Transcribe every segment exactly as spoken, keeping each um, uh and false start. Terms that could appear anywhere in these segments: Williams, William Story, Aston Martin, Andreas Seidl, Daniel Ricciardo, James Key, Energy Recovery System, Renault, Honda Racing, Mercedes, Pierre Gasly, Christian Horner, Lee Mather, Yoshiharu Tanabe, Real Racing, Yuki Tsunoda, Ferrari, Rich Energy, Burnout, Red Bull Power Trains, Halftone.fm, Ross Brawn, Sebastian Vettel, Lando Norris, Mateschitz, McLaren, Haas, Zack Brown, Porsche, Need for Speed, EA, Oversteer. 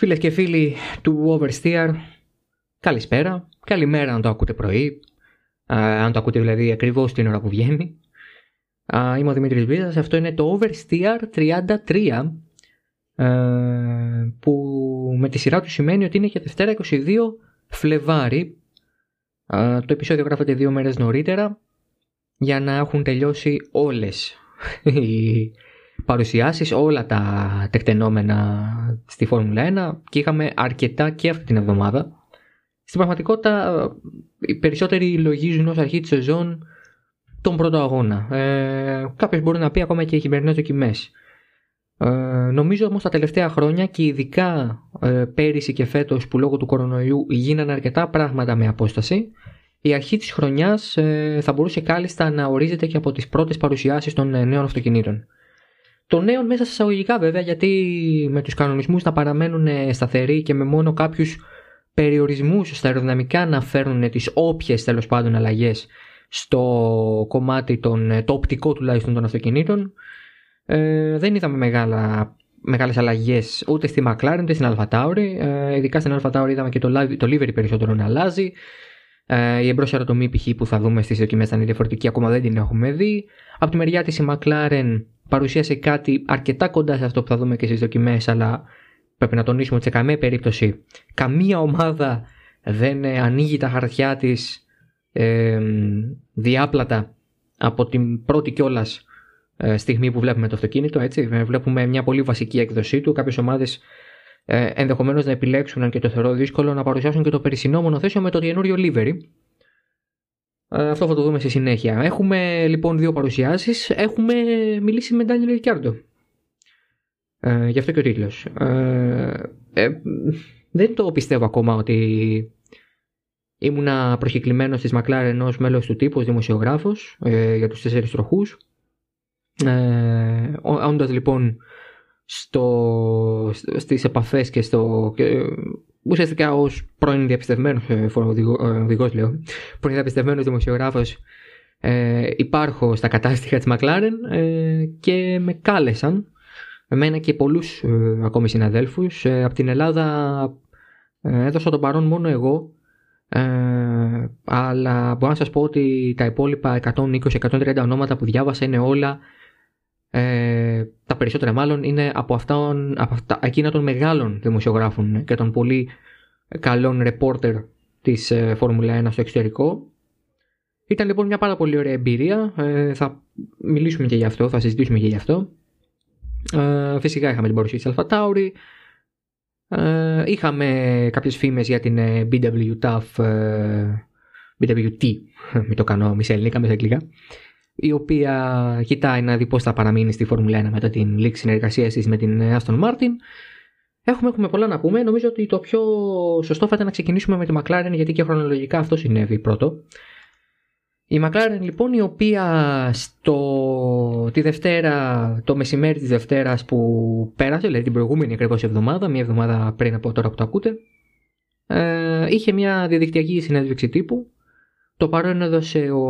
Φίλες και φίλοι του Oversteer, καλησπέρα, καλημέρα αν το ακούτε πρωί, α, αν το ακούτε δηλαδή ακριβώς την ώρα που βγαίνει. Α, είμαι ο Δημήτριος Βίσας, αυτό είναι το Oversteer τριάντα τρία, ε, που με τη σειρά του σημαίνει ότι είναι για Δευτέρα είκοσι δύο Φλεβάρι. Α, το επεισόδιο γράφεται δύο μέρες νωρίτερα, για να έχουν τελειώσει όλες οι παρουσιάσεις, όλα τα τεκτενόμενα στη Φόρμουλα ένα, και είχαμε αρκετά και αυτή την εβδομάδα. Στην πραγματικότητα οι περισσότεροι λογίζουν ως αρχή της σεζόν τον πρώτο αγώνα. Ε, κάποιος μπορεί να πει ακόμα και οι χειμερινές δοκιμές. Ε, νομίζω όμως τα τελευταία χρόνια και ειδικά ε, πέρυσι και φέτος που λόγω του κορονοϊού γίνανε αρκετά πράγματα με απόσταση, η αρχή της χρονιάς ε, θα μπορούσε κάλλιστα να ορίζεται και από τις πρώτες παρουσιάσεις των ε, νέων αυτοκινήτων. Το νέο μέσα σε εισαγωγικά βέβαια, γιατί με τους κανονισμούς να παραμένουν σταθεροί και με μόνο κάποιους περιορισμούς στα αεροδυναμικά να φέρνουν τις όποιες τέλος πάντων αλλαγές στο κομμάτι, των, το οπτικό τουλάχιστον των αυτοκινήτων. Ε, δεν είδαμε μεγάλα, μεγάλες αλλαγές ούτε στη McLaren ούτε στην AlphaTauri. Ε, ειδικά στην AlphaTauri είδαμε και το, το livery περισσότερο να αλλάζει. Ε, η εμπρός αεροτομή π.χ. που θα δούμε στις δοκιμές θα είναι διαφορετική, ακόμα δεν την έχουμε δει. Από τη μεριά της η McLaren παρουσίασε κάτι αρκετά κοντά σε αυτό που θα δούμε και στις δοκιμές, αλλά πρέπει να τονίσουμε ότι σε καμία περίπτωση καμία ομάδα δεν ανοίγει τα χαρτιά της ε, διάπλατα από την πρώτη κιόλας ε, στιγμή που βλέπουμε το αυτοκίνητο, έτσι. Βλέπουμε μια πολύ βασική έκδοσή του. Κάποιες ομάδες ε, ενδεχομένως να επιλέξουν, αν και το θεωρώ δύσκολο, να παρουσιάσουν και το περσινό μονοθέσιο με το καινούριο livery. Αυτό θα το δούμε στη συνέχεια. Έχουμε λοιπόν δύο παρουσιάσεις. Έχουμε μιλήσει με Daniel Ricciardo. Ε, γι' αυτό και ο τίτλος. Ε, ε, δεν το πιστεύω ακόμα ότι ήμουνα προσκεκλημένος της McLaren ως μέλος του τύπου, ως δημοσιογράφος ε, για τους τέσσερις τροχούς. Ε, όντας λοιπόν στο, στις επαφές και στο... Και, ουσιαστικά ως πρώην διαπιστευμένος οδηγός, λέω, πρώην διαπιστευμένος δημοσιογράφος, ε, υπάρχω στα κατάστοιχα της McLaren ε, και με κάλεσαν, εμένα και πολλούς ε, ακόμη συναδέλφους. Ε, από την Ελλάδα ε, έδωσα τον παρόν μόνο εγώ, ε, αλλά μπορώ να σας πω ότι τα υπόλοιπα εκατόν είκοσι με εκατόν τριάντα ονόματα που διάβασα είναι όλα... Ε, τα περισσότερα μάλλον είναι από, αυτά, από αυτά, εκείνα των μεγάλων δημοσιογράφων και των πολύ καλών ρεπόρτερ της ε, Φόρμουλα ένα στο εξωτερικό. Ήταν λοιπόν μια πάρα πολύ ωραία εμπειρία, ε, θα μιλήσουμε και γι' αυτό, θα συζητήσουμε και γι' αυτό. Ε, φυσικά είχαμε την παρουσία της AlphaTauri, ε, είχαμε κάποιες φήμες για την ε, BWT, ε, BWT, μην το κάνω μισά ελληνικά, μισά αγγλικά, η οποία κοιτάει να δει πώς θα παραμείνει στη Φόρμουλα ένα μετά την λήξη συνεργασίας της με την Aston Martin. Έχουμε, έχουμε πολλά να πούμε. Νομίζω ότι το πιο σωστό θα ήταν να ξεκινήσουμε με τη McLaren, γιατί και χρονολογικά αυτό συνέβη πρώτο. Η McLaren λοιπόν, η οποία στο... τη Δευτέρα, το μεσημέρι της Δευτέρας που πέρασε, δηλαδή την προηγούμενη ακριβώς εβδομάδα, μία εβδομάδα πριν από τώρα που το ακούτε, ε, είχε μια διαδικτυακή συνέντευξη τύπου. Το παρόν έδωσε ο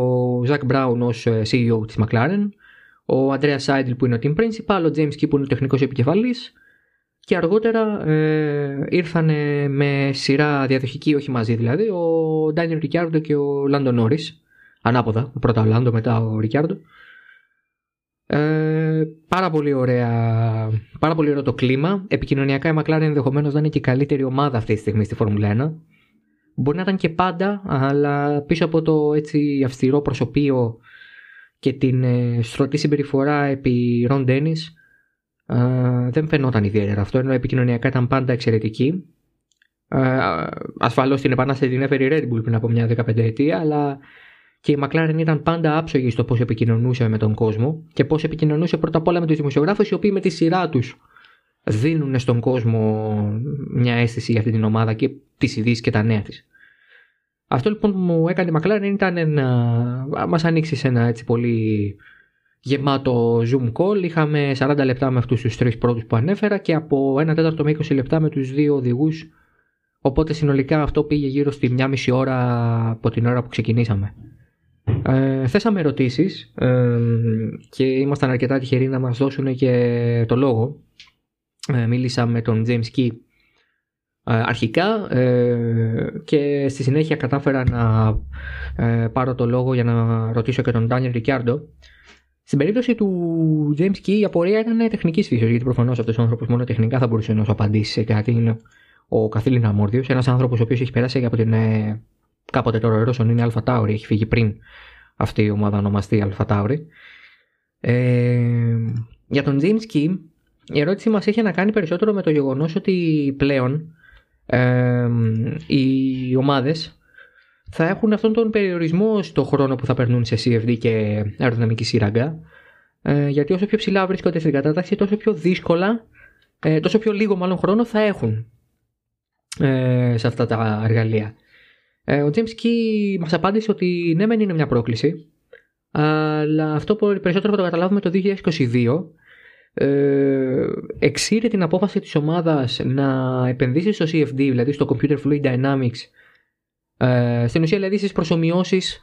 Zack Brown ως σι ι ο της McLaren, ο Andreas Seidl που είναι ο team principal, ο James Key που είναι ο τεχνικός επικεφαλής, και αργότερα ε, ήρθαν με σειρά διαδοχική, όχι μαζί δηλαδή, ο Daniel Ricciardo και ο Lando Norris, ανάποδα, πρώτα ο Lando μετά ο Ricciardo. Ε, πάρα, πολύ ωραία, πάρα πολύ ωραίο το κλίμα. Επικοινωνιακά η McLaren ενδεχομένως να είναι και η καλύτερη ομάδα αυτή τη στιγμή στη Φόρμουλα ένα. Μπορεί να ήταν και πάντα, αλλά πίσω από το έτσι αυστηρό προσωπείο και την ε, στρωτή συμπεριφορά επί Ρον Ντένις ε, δεν φαινόταν ιδιαίτερα αυτό, ενώ επικοινωνιακά ήταν πάντα εξαιρετική. Ε, ασφαλώς την επανάσταση την έφερε η Red Bull πριν από μια δεκαπενταετία, αλλά και η McLaren ήταν πάντα άψογη στο πώς επικοινωνούσε με τον κόσμο και πώς επικοινωνούσε πρώτα απ' όλα με τους δημοσιογράφους, οι οποίοι με τη σειρά τους δίνουν στον κόσμο μια αίσθηση για αυτή την ομάδα και τις ειδήσεις και τα νέα της. Αυτό λοιπόν που μου έκανε η McLaren ήταν να μας ανοίξει σε ένα έτσι πολύ γεμάτο Zoom call. Είχαμε σαράντα λεπτά με αυτούς τους τρεις πρώτους που ανέφερα και από ένα τέταρτο με είκοσι λεπτά με τους δύο οδηγούς. Οπότε συνολικά αυτό πήγε γύρω στη μία μισή ώρα από την ώρα που ξεκινήσαμε. Ε, θέσαμε ερωτήσεις ε, και ήμασταν αρκετά τυχεροί να μας δώσουν και το λόγο. Ε, μίλησα με τον James Key αρχικά ε, και στη συνέχεια κατάφερα να ε, πάρω το λόγο για να ρωτήσω και τον Daniel Ricciardo. Στην περίπτωση του James Key η απορία ήταν τεχνικής φύσεως, γιατί προφανώς αυτός ο άνθρωπος μόνο τεχνικά θα μπορούσε να σου απαντήσει σε κάτι. Είναι ο καθήλυνα αμόρδιος, ένας άνθρωπος ο οποίος έχει περάσει από την ε, κάποτε τώρα Ρώσον, είναι AlphaTauri, έχει φύγει πριν αυτή η ομάδα ονομαστεί AlphaTauri. Ε, για τον James Key η ερώτησή μας είχε να κάνει περισσότερο με το γεγονός ότι πλέον ε, οι ομάδες θα έχουν αυτόν τον περιορισμό στο χρόνο που θα περνούν σε σι εφ ντι και αεροδυναμική σύραγγα, ε, γιατί όσο πιο ψηλά βρίσκονται στην κατάταξη τόσο πιο δύσκολα, ε, τόσο πιο λίγο μάλλον χρόνο θα έχουν ε, σε αυτά τα εργαλεία. Ε, ο James Key μας απάντησε ότι ναι μεν είναι μια πρόκληση, αλλά αυτό περισσότερο θα το καταλάβουμε το δύο χιλιάδες είκοσι δύο. Ε, εξήρε την απόφαση της ομάδας να επενδύσει στο σι εφ ντι, δηλαδή στο Computer Fluid Dynamics, ε, στην ουσία δηλαδή στις προσομοιώσεις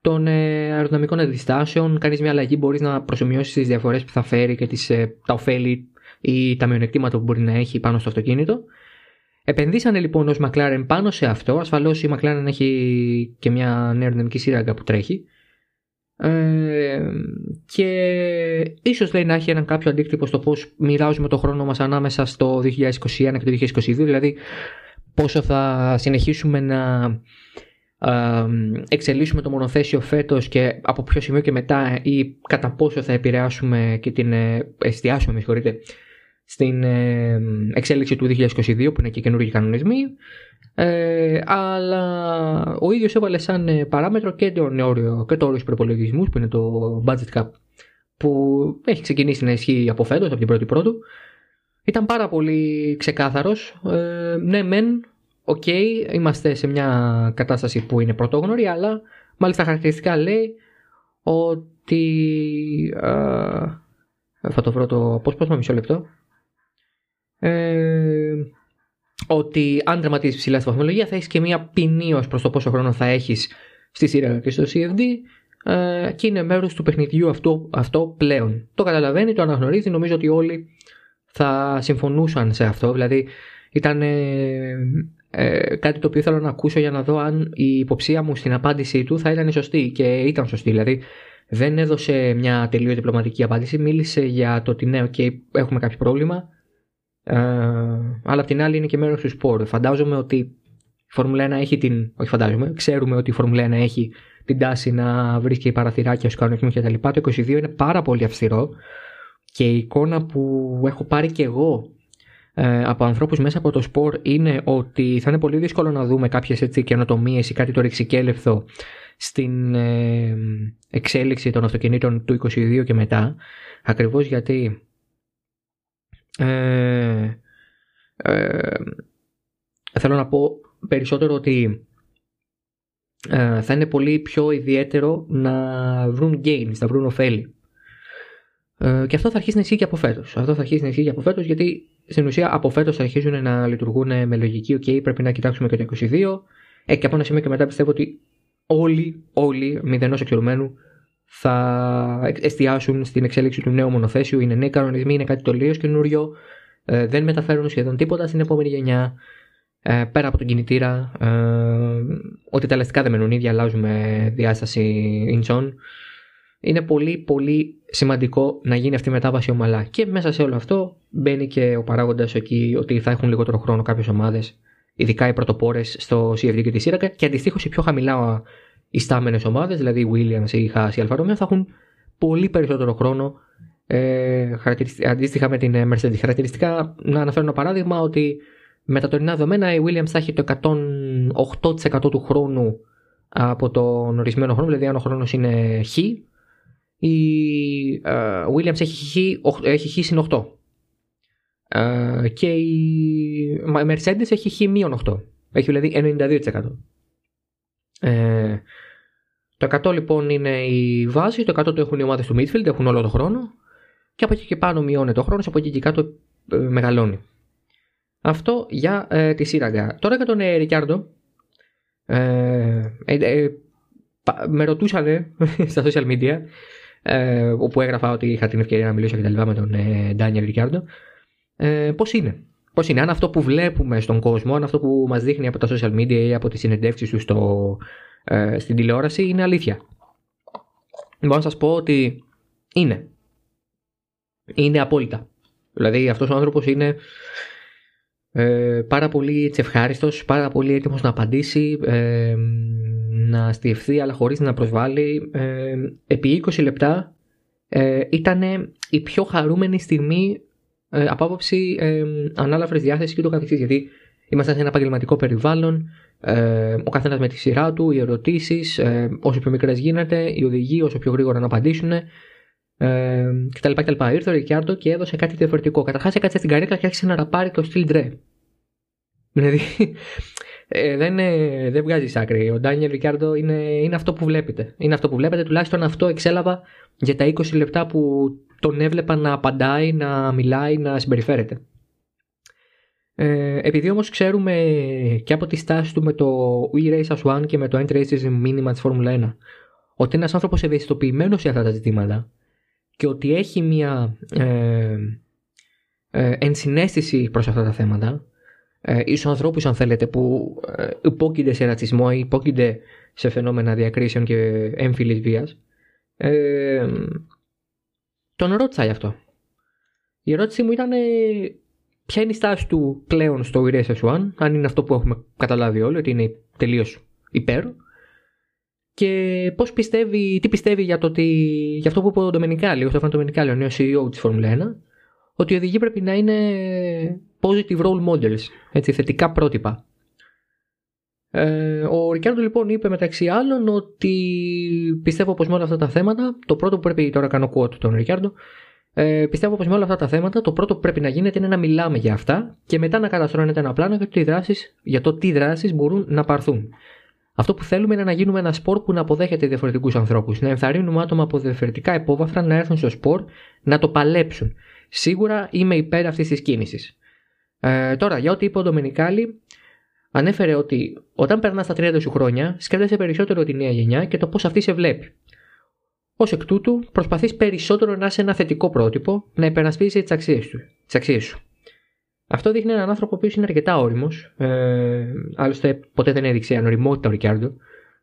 των ε, αεροδυναμικών αντιστάσεων. Κάνεις μια αλλαγή, μπορείς να προσομοιώσεις τις διαφορές που θα φέρει και τις, ε, τα ωφέλη ή τα μειονεκτήματα που μπορεί να έχει πάνω στο αυτοκίνητο. Επενδύσανε λοιπόν ως McLaren πάνω σε αυτό. Ασφαλώς η McLaren έχει και μια αεροδυναμική σύραγγα που τρέχει. Ε, και ίσως λέει να έχει έναν κάποιο αντίκτυπο στο πώς μοιράζουμε το χρόνο μας ανάμεσα στο δύο χιλιάδες είκοσι ένα και το δύο χιλιάδες είκοσι δύο, δηλαδή πόσο θα συνεχίσουμε να ε, εξελίσσουμε το μονοθέσιο φέτος και από ποιο σημείο και μετά, ή κατά πόσο θα επηρεάσουμε και την ε, εστιάσουμε, με συγχωρείτε, στην ε, εξέλιξη του δύο χιλιάδες είκοσι δύο που είναι και καινούργιοι κανονισμοί. Ε, αλλά ο ίδιος έβαλε σαν παράμετρο και τον όριο και το όριο προπολογισμού που είναι το budget cap, που έχει ξεκινήσει να ισχύει από φέτος, από την πρώτη πρώτου. Ήταν πάρα πολύ ξεκάθαρος. Ε, ναι μεν, οκ, okay, είμαστε σε μια κατάσταση που είναι πρωτόγνωρη, αλλά μάλιστα χαρακτηριστικά λέει ότι ε, θα το βρω το απόσπασμα, μισό λεπτό. Ε, ότι αν τερματίσεις ψηλά στη βαθμολογία θα έχεις και μια ποινή ως προς το πόσο χρόνο θα έχεις στη σύραγγα και στο σι εφ ντι, ε, και είναι μέρος του παιχνιδιού αυτό, αυτό πλέον. Το καταλαβαίνει, το αναγνωρίζει, νομίζω ότι όλοι θα συμφωνούσαν σε αυτό. Δηλαδή ήταν ε, ε, κάτι το οποίο θέλω να ακούσω για να δω αν η υποψία μου στην απάντησή του θα ήταν σωστή, και ήταν σωστή. Δηλαδή δεν έδωσε μια τελείως διπλωματική απάντηση, μίλησε για το ότι ναι, okay, έχουμε κάποιο πρόβλημα. Ε, αλλά απ' την άλλη είναι και μέρος του σπορ. Φαντάζομαι ότι η Formula ένα έχει την. Όχι, φαντάζομαι, ξέρουμε ότι η Formula ένα έχει την τάση να βρίσκει παραθυράκια στους κανονισμούς κτλ. Το είκοσι δύο είναι πάρα πολύ αυστηρό, και η εικόνα που έχω πάρει και εγώ ε, από ανθρώπους μέσα από το σπορ είναι ότι θα είναι πολύ δύσκολο να δούμε κάποιες έτσι καινοτομίες ή κάτι το ρηξικέλευθο στην ε, εξέλιξη των αυτοκινήτων του είκοσι δύο και μετά. Ακριβώς γιατί. Ε, ε, θέλω να πω περισσότερο ότι ε, θα είναι πολύ πιο ιδιαίτερο να βρουν gains, να βρουν ωφέλη, ε, και αυτό θα αρχίσει να ισχύει και από φέτος. Αυτό θα αρχίσει να ισχύει και από φέτος, γιατί στην ουσία από φέτος θα αρχίζουν να λειτουργούν με λογική. Okay, πρέπει να κοιτάξουμε και το είκοσι δύο, ε, και από ένα σημείο και μετά πιστεύω ότι όλοι, όλοι μηδενός εξαιρουμένου θα εστιάσουν στην εξέλιξη του νέου μονοθέσιου. Είναι νέοι κανονισμοί, είναι κάτι τελείως καινούριο, ε, δεν μεταφέρουν σχεδόν τίποτα στην επόμενη γενιά, ε, πέρα από τον κινητήρα, ε, ότι τα ελαστικά δεν μένουν ίδια, αλλάζουμε διάσταση ιντσών. Είναι πολύ πολύ σημαντικό να γίνει αυτή η μετάβαση ομαλά, και μέσα σε όλο αυτό μπαίνει και ο παράγοντας εκεί ότι θα έχουν λιγότερο χρόνο κάποιες ομάδες, ειδικά οι πρωτοπόρες στο σι εφ ντι και τη σύραγγα, και αντιστοίχως οι πιο χαμηλά ιστάμενες ομάδες, δηλαδή οι Williams, οι Haas, οι Alfa Romeo, θα έχουν πολύ περισσότερο χρόνο, ε, αντίστοιχα με την Mercedes. Χαρακτηριστικά, να αναφέρω ένα παράδειγμα, ότι με τα τωρινά δεδομένα η Williams θα έχει το εκατόν οκτώ τοις εκατό του χρόνου από τον ορισμένο χρόνο, δηλαδή αν ο χρόνος είναι χ, η ε, Williams έχει χ, έχει χ συν οκτώ, ε, και η Mercedes έχει χ μείον οκτώ, έχει δηλαδή ενενήντα δύο τοις εκατό. Ε, το εκατό λοιπόν είναι η βάση, το εκατό το έχουν οι ομάδες του midfield, έχουν όλο το χρόνο, και από εκεί και πάνω μειώνεται ο χρόνος, από εκεί και κάτω ε, μεγαλώνει. Αυτό για ε, τη σύραγγα. Τώρα για τον ε, Ricciardo, ε, ε, με ρωτούσανε στα social media, ε, όπου έγραφα ότι είχα την ευκαιρία να μιλήσω και τα λοιπά με τον ε, Daniel Ricciardo, ε, πώς είναι πώς είναι, αν αυτό που βλέπουμε στον κόσμο, αν αυτό που μας δείχνει από τα social media ή από τις συνεντεύξεις του στο, ε, στην τηλεόραση είναι αλήθεια. Μπορώ να σας πω ότι είναι. Είναι απόλυτα. Δηλαδή αυτός ο άνθρωπος είναι ε, πάρα πολύ ευχάριστος, πάρα πολύ έτοιμος να απαντήσει, ε, να στιευθεί αλλά χωρίς να προσβάλλει. Ε, επί είκοσι λεπτά ε, ήταν η πιο χαρούμενη στιγμή ε, από άποψη ε, ανάλαφρης διάθεσης και το καθεξής. Γιατί ήμασταν σε ένα επαγγελματικό περιβάλλον, ε, ο καθένας με τη σειρά του, οι ερωτήσεις, ε, όσο πιο μικρές γίνεται, οι οδηγοί όσο πιο γρήγορα να απαντήσουν. Ε, κτλ, κτλ. Ήρθε ο Ρικιάρντο και έδωσε κάτι διαφορετικό. Καταρχάς έκατσε στην καρέκλα και άρχισε να ραπάρει το στυλ ντρε. Δηλαδή ε, δεν, ε, δεν βγάζει άκρη. Ο Ντάνιελ Ρικιάρντο είναι, είναι αυτό που βλέπετε. Είναι αυτό που βλέπετε, τουλάχιστον αυτό εξέλαβα για τα είκοσι λεπτά που τον έβλεπα να απαντάει, να μιλάει, να συμπεριφέρεται. Ε, επειδή όμως ξέρουμε και από τη στάση του με το We Race As One και με το End Racism Minima της Formula ένα ότι ένας άνθρωπος ευαισθητοποιημένος σε αυτά τα ζητήματα και ότι έχει μια ε, ε, ενσυναίσθηση προς αυτά τα θέματα, ε, στους ανθρώπους αν θέλετε που ε, υπόκεινται σε ρατσισμό ή υπόκεινται σε φαινόμενα διακρίσεων και έμφυλης βίας, ε, τον ρώτησα γι' αυτό. Η ερώτησή μου ήταν ε, ποια είναι η στάση του πλέον στο ι αρ ες ες ένα, αν είναι αυτό που έχουμε καταλάβει όλοι ότι είναι τελείως υπέρ, και πώς πιστεύει, τι πιστεύει για, το ότι, για αυτό που είπε ο Ντομενικάλη, ο Στέφανο Ντομενικάλη, ο νέος σι ι ο της Formula ένα, ότι οι οδηγοί πρέπει να είναι positive role models, έτσι, θετικά πρότυπα. Ε, ο Ρικιάρντο λοιπόν είπε μεταξύ άλλων ότι πιστεύω πως με όλα αυτά τα θέματα, το πρώτο που πρέπει, τώρα κάνω quote τον Ρικιάρντο, ε, πιστεύω πως με όλα αυτά τα θέματα το πρώτο που πρέπει να γίνεται είναι να μιλάμε για αυτά και μετά να καταστρώνεται ένα πλάνο για το τι δράσεις, για το τι δράσεις μπορούν να πάρθουν. Αυτό που θέλουμε είναι να γίνουμε ένα σπορ που να αποδέχεται διαφορετικούς ανθρώπους, να ενθαρρύνουμε άτομα από διαφορετικά υπόβαθρα να έρθουν στο σπορ, να το παλέψουν. Σίγουρα είμαι υπέρ αυτής της κίνησης. Ε, τώρα, για ό,τι είπε ο Ντομενικάλη, ανέφερε ότι όταν περνάς τα τριάντα σου χρόνια, σκέφτεσαι περισσότερο τη νέα γενιά και το πώς αυτή σε βλέπει. Ως εκ τούτου, προσπαθείς περισσότερο να είσαι ένα θετικό πρότυπο, να υπερασπίζεσαι τις αξίες του, τις αξίες σου. Αυτό δείχνει έναν άνθρωπο που είναι αρκετά όριμος, ε, άλλωστε ποτέ δεν έδειξε ανοριμότητα ο Ρικιάρντο,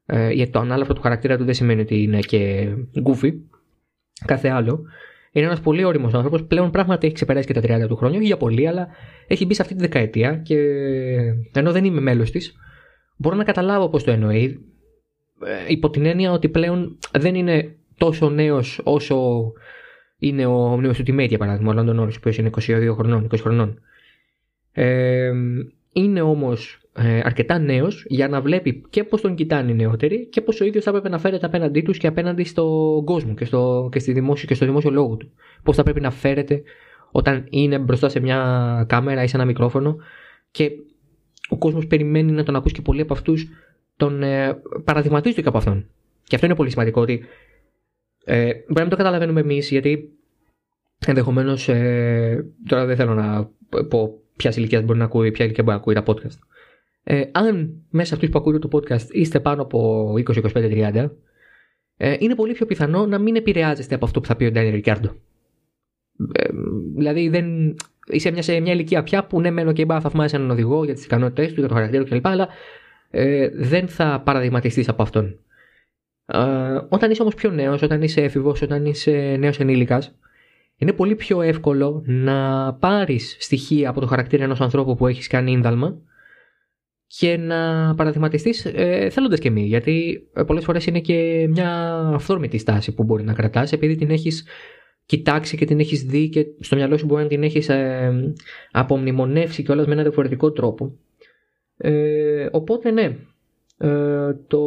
ε, γιατί το ανάλαφρο του χαρακτήρα του δεν σημαίνει ότι είναι και γκούφι, κάθε άλλο. Είναι ένας πολύ όριμος άνθρωπος, πλέον πράγματι έχει ξεπεράσει και τα τριάντα του χρόνια, όχι για πολύ, αλλά έχει μπει σε αυτή τη δεκαετία και ενώ δεν είμαι μέλος της, μπορώ να καταλάβω πώς το εννοεί, υπό την έννοια ότι πλέον δεν είναι τόσο νέος όσο είναι ο νέος του teammate, για παράδειγμα, ο Λάντο Νόρις, ο οποίος είναι είκοσι δύο χρονών, είκοσι χρονών. Ε, είναι όμως ε, αρκετά νέος για να βλέπει και πώς τον κοιτάνε οι νεότεροι και πώς ο ίδιος θα πρέπει να φέρεται απέναντί τους και απέναντι στον κόσμο και στο, και στη δημόσιο, και στο δημόσιο λόγο του. Πώς θα πρέπει να φέρεται όταν είναι μπροστά σε μια κάμερα ή σε ένα μικρόφωνο και ο κόσμος περιμένει να τον ακούσει και πολλοί από αυτούς τον ε, παραδειγματίζονται και από αυτόν. Και αυτό είναι πολύ σημαντικό ότι ε, μπορεί να μην το καταλαβαίνουμε εμείς γιατί ενδεχομένως ε, τώρα δεν θέλω να πω ποια ηλικία μπορεί να ακούει, ποια ηλικία μπορεί να ακούει τα podcast. Ε, αν μέσα αυτούς που ακούτε το podcast είστε πάνω από είκοσι, είκοσι πέντε, τριάντα, ε, είναι πολύ πιο πιθανό να μην επηρεάζεστε από αυτό που θα πει ο Ντάνιελ Ρικιάρντο. Ε, δηλαδή, δεν, είσαι μια, σε μια ηλικία πια που ναι, μένω και μπα, θαυμάζει έναν οδηγό για τις ικανότητες του, για το χαρακτήρα κλπ. Αλλά ε, δεν θα παραδειγματιστείς από αυτόν. Ε, όταν είσαι όμως πιο νέος, όταν είσαι έφηβος, όταν είσαι νέος ενήλικας, είναι πολύ πιο εύκολο να πάρεις στοιχεία από το χαρακτήρα ενός ανθρώπου που έχεις κάνει ίνδαλμα και να παραδειγματιστείς ε, θέλοντας και μη. Γιατί ε, πολλές φορές είναι και μια αυθόρμητη στάση που μπορεί να κρατάς επειδή την έχεις κοιτάξει και την έχεις δει και στο μυαλό σου μπορεί να την έχεις ε, απομνημονεύσει κιόλας με έναν διαφορετικό τρόπο. Ε, οπότε ναι, ε, το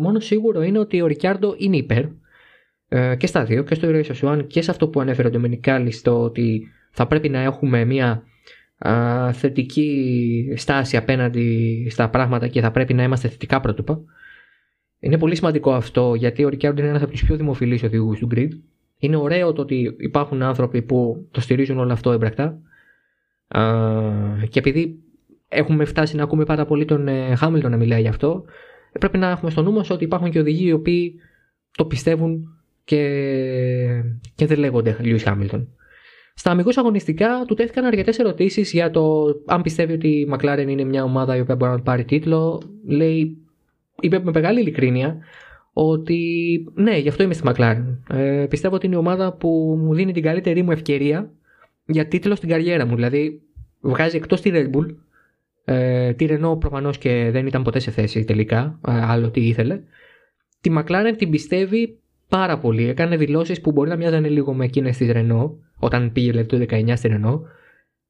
μόνο σίγουρο είναι ότι ο Ρικιάρντο είναι υπέρ. Και στα δύο, και στο ι αρ ες ες ένα και σε αυτό που ανέφερε ο Ντομενικάλη, στο ότι θα πρέπει να έχουμε μια α, θετική στάση απέναντι στα πράγματα και θα πρέπει να είμαστε θετικά πρότυπα. Είναι πολύ σημαντικό αυτό γιατί ο Ρικιάρντο είναι ένας από τους πιο δημοφιλείς οδηγούς του grid. Είναι ωραίο το ότι υπάρχουν άνθρωποι που το στηρίζουν όλο αυτό έμπρακτα. Α, και επειδή έχουμε φτάσει να ακούμε πάρα πολύ τον Χάμιλτον να μιλάει γι' αυτό, πρέπει να έχουμε στο νου μας ότι υπάρχουν και οδηγοί οι οποίοι το πιστεύουν. Και, και δεν λέγονται Λιούις Χάμιλτον. Στα αμυγός αγωνιστικά του τέθηκαν αρκετές ερωτήσεις για το αν πιστεύει ότι η McLaren είναι μια ομάδα η οποία μπορεί να πάρει τίτλο. Λέει, είπε με μεγάλη ειλικρίνεια ότι ναι, γι' αυτό είμαι στη McLaren. Ε, πιστεύω ότι είναι η ομάδα που μου δίνει την καλύτερη μου ευκαιρία για τίτλο στην καριέρα μου. Δηλαδή, βγάζει εκτός τη Red Bull, ε, τη Renault προφανώς και δεν ήταν ποτέ σε θέση τελικά, ε, άλλο τι ήθελε. Τη McLaren την πιστεύει πάρα πολύ. Έκανε δηλώσεις που μπορεί να μοιάζαν λίγο με εκείνες της Renault, όταν πήγε δηλαδή, το δεκαεννιά στη Renault,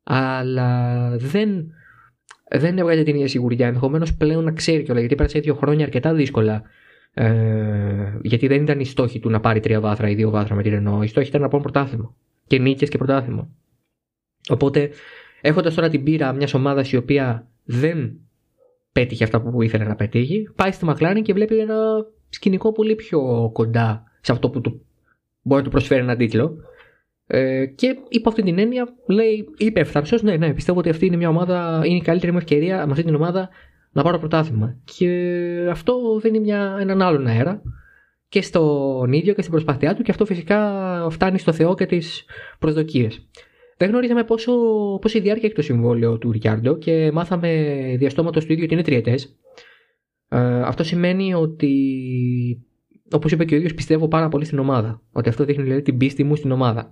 αλλά δεν, δεν έβγαζε την ίδια σιγουριά. Ενδεχομένως πλέον να ξέρει κιόλας, γιατί πέρασε δύο χρόνια αρκετά δύσκολα. Ε, γιατί δεν ήταν η στόχη του να πάρει τρία βάθρα ή δύο βάθρα με τη Renault. Η στόχη ήταν να πάρουν πρωτάθλημα. Και νίκες και πρωτάθλημα. Οπότε, έχοντας τώρα την πείρα μιας ομάδας η οποία δεν πέτυχε αυτά που ήθελε να πετύχει, πάει στη McLaren και βλέπει ένα σκηνικό πολύ πιο κοντά σε αυτό που του, μπορεί να του προσφέρει έναν τίτλο. Ε, και υπό αυτή την έννοια, λέει, είπε ευθαρσώς, ναι, ναι, πιστεύω ότι αυτή είναι μια ομάδα, είναι η καλύτερη μου ευκαιρία με αυτή την ομάδα να πάρω πρωτάθλημα. Και αυτό δίνει μια, έναν άλλον αέρα και στον ίδιο και στην προσπάθειά του, και αυτό φυσικά φτάνει στο Θεό και τις προσδοκίες. Δεν γνωρίζαμε πόσο, πόσο η διάρκεια έχει το συμβόλαιο του Ricciardo και μάθαμε διαστόματος του ίδιου ότι είναι τριετές. Ε, αυτό σημαίνει ότι, όπως είπε και ο ίδιος, πιστεύω πάρα πολύ στην ομάδα. Ότι αυτό δείχνει δηλαδή την πίστη μου στην ομάδα.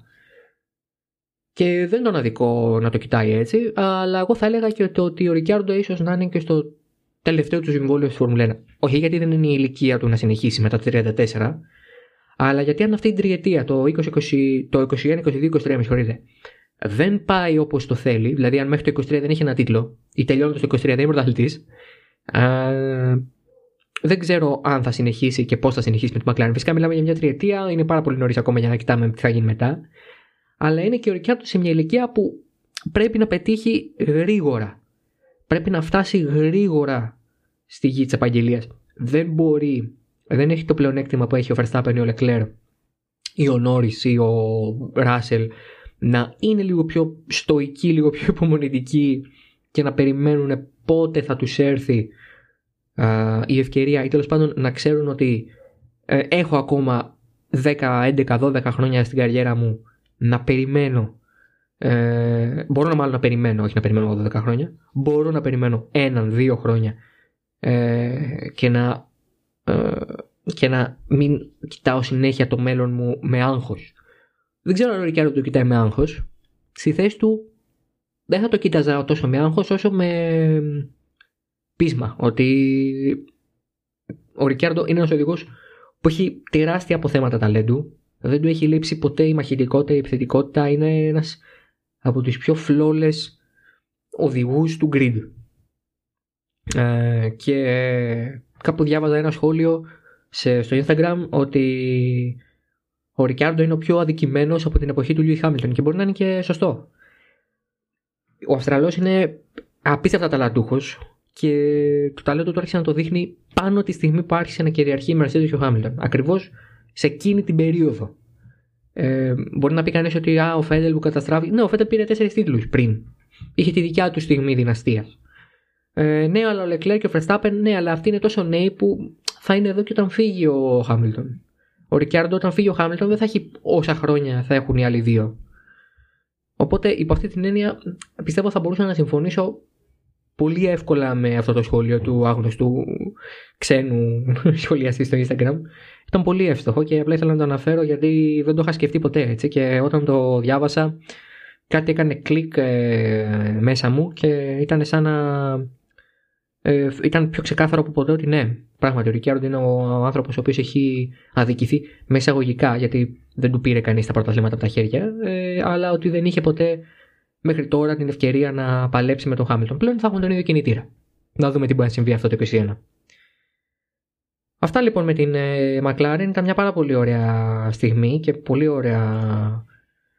Και δεν τον αδικό να το κοιτάει έτσι, αλλά εγώ θα έλεγα και ότι ο Ricciardo ίσως να είναι και στο τελευταίο του συμβόλαιο στη Formula ένα. Όχι γιατί δεν είναι η ηλικία του να συνεχίσει μετά το τριάντα τέσσερα, αλλά γιατί αν αυτή η τριετία, το, το είκοσι ένα είκοσι δύο είκοσι τρία, με συγχωρείτε, δεν πάει όπως το θέλει, δηλαδή αν μέχρι το είκοσι τρία δεν έχει ένα τίτλο ή τελειώνοντας το είκοσι τρία δεν είναι πρωταθλητής, δεν ξέρω αν θα συνεχίσει και πώς θα συνεχίσει με τη McLaren. Φυσικά μιλάμε για μια τριετία, είναι πάρα πολύ νωρίς ακόμα για να κοιτάμε τι θα γίνει μετά. Αλλά είναι και ο Ricciardo σε μια ηλικία που πρέπει να πετύχει γρήγορα. Πρέπει να φτάσει γρήγορα στη γη της επαγγελίας. Δεν μπορεί, δεν έχει το πλεονέκτημα που έχει ο Verstappen ή ο Leclerc ή ο Norris ή ο Russell να είναι λίγο πιο στοικοί, λίγο πιο υπομονητικοί και να περιμένουν πότε θα τους έρθει α, η ευκαιρία, ή τέλος πάντων να ξέρουν ότι ε, έχω ακόμα δέκα, έντεκα, δώδεκα χρόνια στην καριέρα μου να περιμένω, ε, μπορώ να μάλλον να περιμένω, όχι να περιμένω δώδεκα χρόνια, μπορώ να περιμένω έναν, δύο χρόνια ε, και, να, ε, και να μην κοιτάω συνέχεια το μέλλον μου με άγχος. Δεν ξέρω αν ο Ricciardo το κοιτάει με άγχος. Στη θέση του δεν θα το κοίταζα τόσο με άγχος όσο με πείσμα ότι ο Ricciardo είναι ένας οδηγός που έχει τεράστια αποθέματα ταλέντου. Δεν του έχει λείψει ποτέ η μαχητικότητα, η επιθετικότητα. Είναι ένας από τους πιο φλόλες οδηγούς του grid. Ε, και κάπου διάβαζα ένα σχόλιο σε, στο Instagram ότι ο Ricciardo είναι ο πιο αδικημένος από την εποχή του Lewis Hamilton, και μπορεί να είναι και σωστό. Ο Αυστραλός είναι απίστευτα ταλαντούχος και το ταλέντο του άρχισε να το δείχνει πάνω τη στιγμή που άρχισε να κυριαρχεί η Mercedes και ο Hamilton. Ακριβώς σε εκείνη την περίοδο. Ε, μπορεί να πει κανείς ότι α, ο Vettel που καταστράφηκε. Ναι, ο Vettel πήρε τέσσερις τίτλους πριν. Είχε τη δικιά του στιγμή δυναστείας. Ε, ναι, αλλά ο Leclerc και ο Verstappen, ναι, αλλά αυτοί είναι τόσο νέοι που θα είναι εδώ και όταν φύγει ο Hamilton. Ο Ricciardo όταν φύγει ο Hamilton δεν θα έχει όσα χρόνια θα έχουν οι άλλοι δύο. Οπότε υπό αυτή την έννοια πιστεύω θα μπορούσα να συμφωνήσω πολύ εύκολα με αυτό το σχόλιο του άγνωστου ξένου σχολιαστή στο Instagram. Ήταν πολύ εύστοχο και απλά ήθελα να το αναφέρω γιατί δεν το είχα σκεφτεί ποτέ έτσι, και όταν το διάβασα κάτι έκανε κλικ ε, μέσα μου και ήταν σαν να... Ε, ήταν πιο ξεκάθαρο από ποτέ ότι ναι, πράγματι ο Ricciardo είναι ο άνθρωπος ο οποίος έχει αδικηθεί με εισαγωγικά, γιατί δεν του πήρε κανείς τα πρωταθλήματα από τα χέρια, ε, αλλά ότι δεν είχε ποτέ μέχρι τώρα την ευκαιρία να παλέψει με τον Hamilton. Πλέον θα έχουν τον ίδιο κινητήρα. Να δούμε τι μπορεί να συμβεί αυτό το είκοσι ένα. Αυτά λοιπόν με την ε, McLaren. Ήταν μια πάρα πολύ ωραία στιγμή και πολύ, ωραία,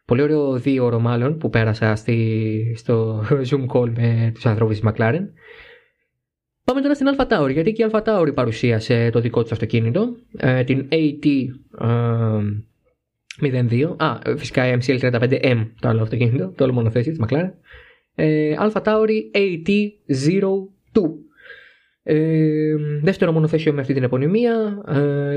πολύ ωραίο δίωρο μάλλον που πέρασα στη, στο Zoom call με τους ανθρώπους της McLaren. Πάμε τώρα στην AlphaTauri, γιατί και η AlphaTauri παρουσίασε το δικό της αυτοκίνητο, την έι τι μηδέν δύο, α, φυσικά η εμ σι ελ τριάντα πέντε εμ, το άλλο αυτοκίνητο, το άλλο μονοθέσιο της McLaren, AlphaTauri έι τι μηδέν δύο. Δεύτερο μονοθέσιο με αυτή την επωνυμία,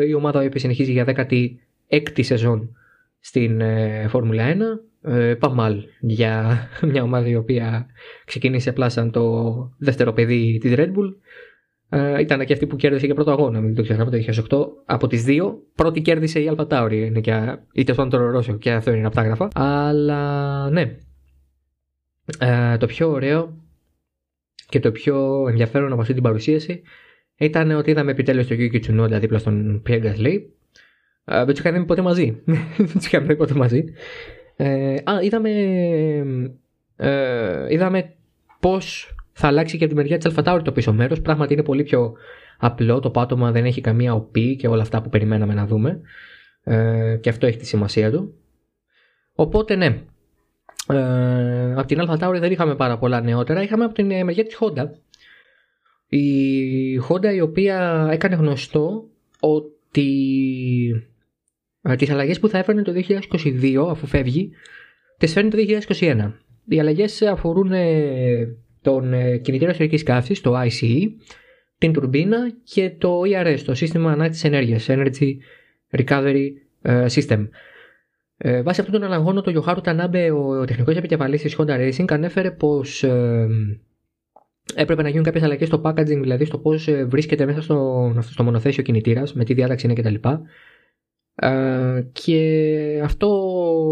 η ομάδα η οποία συνεχίζει για δέκατη έκτη σεζόν στην Φόρμουλα ένα. ε, παμάλ για μια ομάδα η οποία ξεκίνησε απλά σαν το δεύτερο παιδί της Red Bull. Ε, ήταν και αυτή που κέρδισε και πρώτο αγώνα, μην το ξεχνάμε, το δύο χιλιάδες οκτώ. Από τις δύο, πρώτη κέρδισε η AlphaTauri, είναι και, είτε στον Ρώσιο, και αυτό είναι από τα γράφα. Αλλά ναι, ε, το πιο ωραίο και το πιο ενδιαφέρον από αυτή την παρουσίαση ήταν ότι είδαμε επιτέλους το Yuki Tsunoda δίπλα στον Pierre Gasly. Δεν τους είχαμε ποτέ μαζί. Δεν τους είχαμε ποτέ μαζί. Ε, α, είδαμε, ε, είδαμε πώς θα αλλάξει και από τη μεριά της AlphaTauri το πίσω μέρος. Πράγματι είναι πολύ πιο απλό. Το πάτωμα δεν έχει καμία οπή και όλα αυτά που περιμέναμε να δούμε. Ε, και αυτό έχει τη σημασία του. Οπότε ναι. Ε, από την AlphaTauri δεν είχαμε πάρα πολλά νεότερα. Είχαμε από την μεριά της Honda. Η Honda η οποία έκανε γνωστό ότι τις αλλαγές που θα έφερνε το δύο χιλιάδες είκοσι δύο αφού φεύγει τις φέρνει το δύο χιλιάδες είκοσι ένα. Οι αλλαγές αφορούν τον κινητήρα εσωτερικής καύσης, το άι σι ι, την τουρμπίνα και το ι αρ ες, το σύστημα ανάκτησης ενέργειας, Energy Recovery System. Βάσει αυτών των αλλαγών, ο Yoshiharu Tanabe, ο τεχνικός επικεφαλής της Honda Racing, ανέφερε πως έπρεπε να γίνουν κάποιες αλλαγές στο packaging, δηλαδή στο πώς βρίσκεται μέσα στο, στο μονοθέσιο κινητήρας, με τι διάταξη είναι κτλ. Ε, και αυτό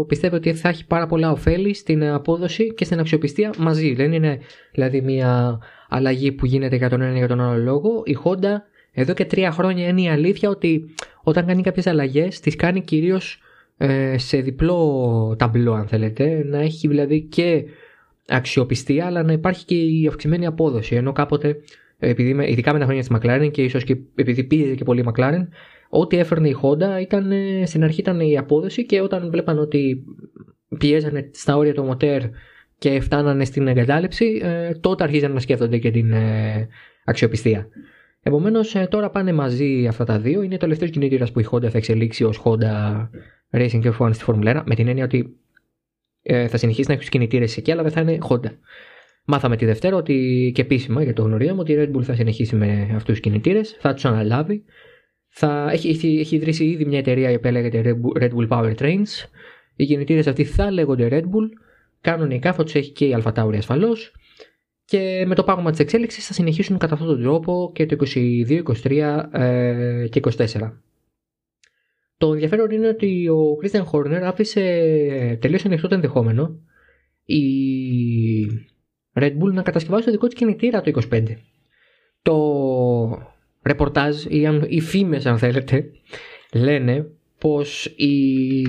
πιστεύω ότι θα έχει πάρα πολλά ωφέλη στην απόδοση και στην αξιοπιστία μαζί. Δεν είναι δηλαδή μια αλλαγή που γίνεται για τον ένα ή για τον άλλο λόγο. Η Honda εδώ και τρία χρόνια είναι η αλήθεια ότι όταν κάνει κάποιες αλλαγές τις κάνει κυρίως ε, σε διπλό ταμπλό, αν θέλετε, να έχει δηλαδή και αξιοπιστία, αλλά να υπάρχει και η αυξημένη απόδοση. Ενώ κάποτε, επειδή, ειδικά με τα χρόνια της McLaren και ίσως και επειδή πίεζε και πολύ η McLaren, ό,τι έφερνε η Honda ήταν, στην αρχή ήταν η απόδοση, και όταν βλέπαν ότι πιέζανε στα όρια το μοτέρ και φτάνανε στην εγκατάλειψη, τότε αρχίζαν να σκέφτονται και την αξιοπιστία. Επομένως, τώρα πάνε μαζί αυτά τα δύο. Είναι το τελευταίο κινητήρα που η Honda θα εξελίξει ως Honda Racing εφ ουάν στη Formula ένα, με την έννοια ότι θα συνεχίσει να έχει τους κινητήρες εκεί, αλλά δεν θα είναι Honda. Μάθαμε τη Δευτέρα ότι, και επίσημα, για το γνωρίζαμε, ότι η Red Bull θα συνεχίσει με αυτούς τους κινητήρες, θα τους αναλάβει. Θα, έχει, έχει, έχει ιδρύσει ήδη μια εταιρεία η οποία λέγεται Red Bull Power Trains. Οι κινητήρες αυτοί θα λέγονται Red Bull. Κανονικά θα τους έχει και η AlphaTauri ασφαλώς. Και με το πάγωμα της εξέλιξης θα συνεχίσουν κατά αυτόν τον τρόπο και το είκοσι δύο, είκοσι τρία και είκοσι τέσσερα. Το ενδιαφέρον είναι ότι ο Christian Horner άφησε τελείως ανοιχτό το ενδεχόμενο η Red Bull να κατασκευάσει το δικό της κινητήρα το είκοσι πέντε. Το ρεπορτάζ ή οι φήμες, αν θέλετε, λένε πως η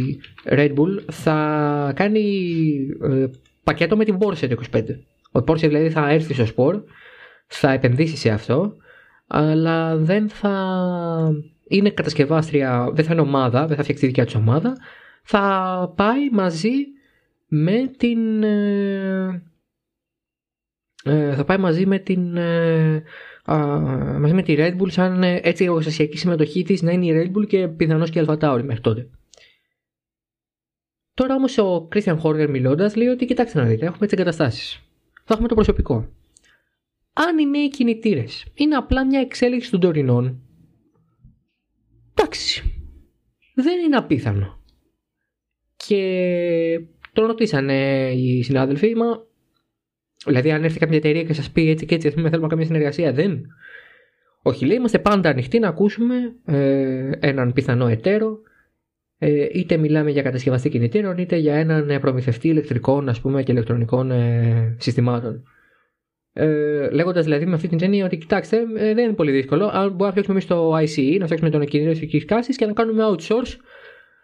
Red Bull θα κάνει πακέτο με την Porsche το είκοσι πέντε. Ο Porsche δηλαδή θα έρθει στο σπορ, θα επενδύσει σε αυτό, αλλά δεν θα... είναι κατασκευάστρια, δεν θα είναι ομάδα, δεν θα φτιάξει τη δικιά της ομάδα. Θα πάει μαζί με την... Ε, θα πάει μαζί με την... Ε, α, μαζί με τη Red Bull, σαν έτσι η εργοστασιακή συμμετοχή της να είναι η Red Bull και πιθανώς και η AlphaTauri μέχρι τότε. Τώρα όμως ο Christian Horner, μιλώντας, λέει ότι κοιτάξτε να δείτε, έχουμε τις εγκαταστάσεις. Θα έχουμε το προσωπικό. Αν οι νέοι κινητήρες είναι απλά μια εξέλιξη των τωρινών, εντάξει, δεν είναι απίθανο. Και τον ρωτήσανε οι συνάδελφοι, μα δηλαδή αν έρθει κάποια εταιρεία και σας πει έτσι και έτσι, ας πούμε, θέλουμε καμία συνεργασία, δεν. Όχι, λέει, είμαστε πάντα ανοιχτοί να ακούσουμε ε, έναν πιθανό εταίρο, ε, είτε μιλάμε για κατασκευαστή κινητήρων, είτε για έναν προμηθευτή ηλεκτρικών, ας πούμε, και ηλεκτρονικών ε, συστημάτων. Ε, λέγοντας δηλαδή με αυτή την έννοια ότι κοιτάξτε, ε, δεν είναι πολύ δύσκολο. Αν μπορούμε να φτιάξουμε εμείς το άι σι ι, να φτιάξουμε τον κινητήρα εσωτερικής καύσης και να κάνουμε outsource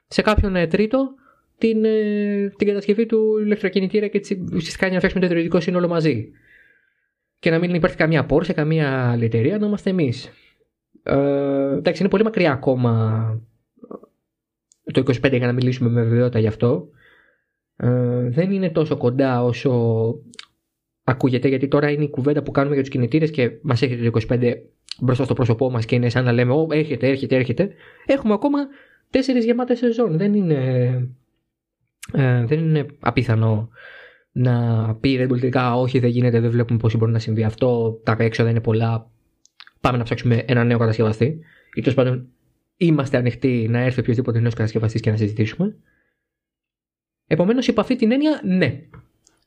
σε κάποιον ε, τρίτο την, ε, την κατασκευή του ηλεκτροκινητήρα και έτσι κάνει να φτιάξουμε το ιδρυτικό σύνολο μαζί. Και να μην υπάρχει καμία Porsche, καμία άλλη εταιρεία, να είμαστε εμείς. Ε, εντάξει, είναι πολύ μακριά ακόμα το είκοσι πέντε για να μιλήσουμε με βεβαιότητα γι' αυτό. Ε, δεν είναι τόσο κοντά όσο ακούγεται, γιατί τώρα είναι η κουβέντα που κάνουμε για τους κινητήρες και μας έρχεται το είκοσι πέντε μπροστά στο πρόσωπό μας και είναι σαν να λέμε «Ω, έρχεται, έρχεται, έρχεται». Έχουμε ακόμα τέσσερις γεμάτες σεζόν. Δεν είναι, ε, δεν είναι απίθανο να πει η Red Bull τελικά «Όχι, δεν γίνεται, δεν βλέπουμε πώς μπορεί να συμβεί αυτό, τα έξοδα είναι πολλά, πάμε να ψάξουμε ένα νέο κατασκευαστή». Ή τόσο πάντων είμαστε ανοιχτοί να έρθει οποιοδήποτε νέος κατασκευαστής και να συζητήσουμε. Επομένως, υπ' αυτή την έννοια, ναι.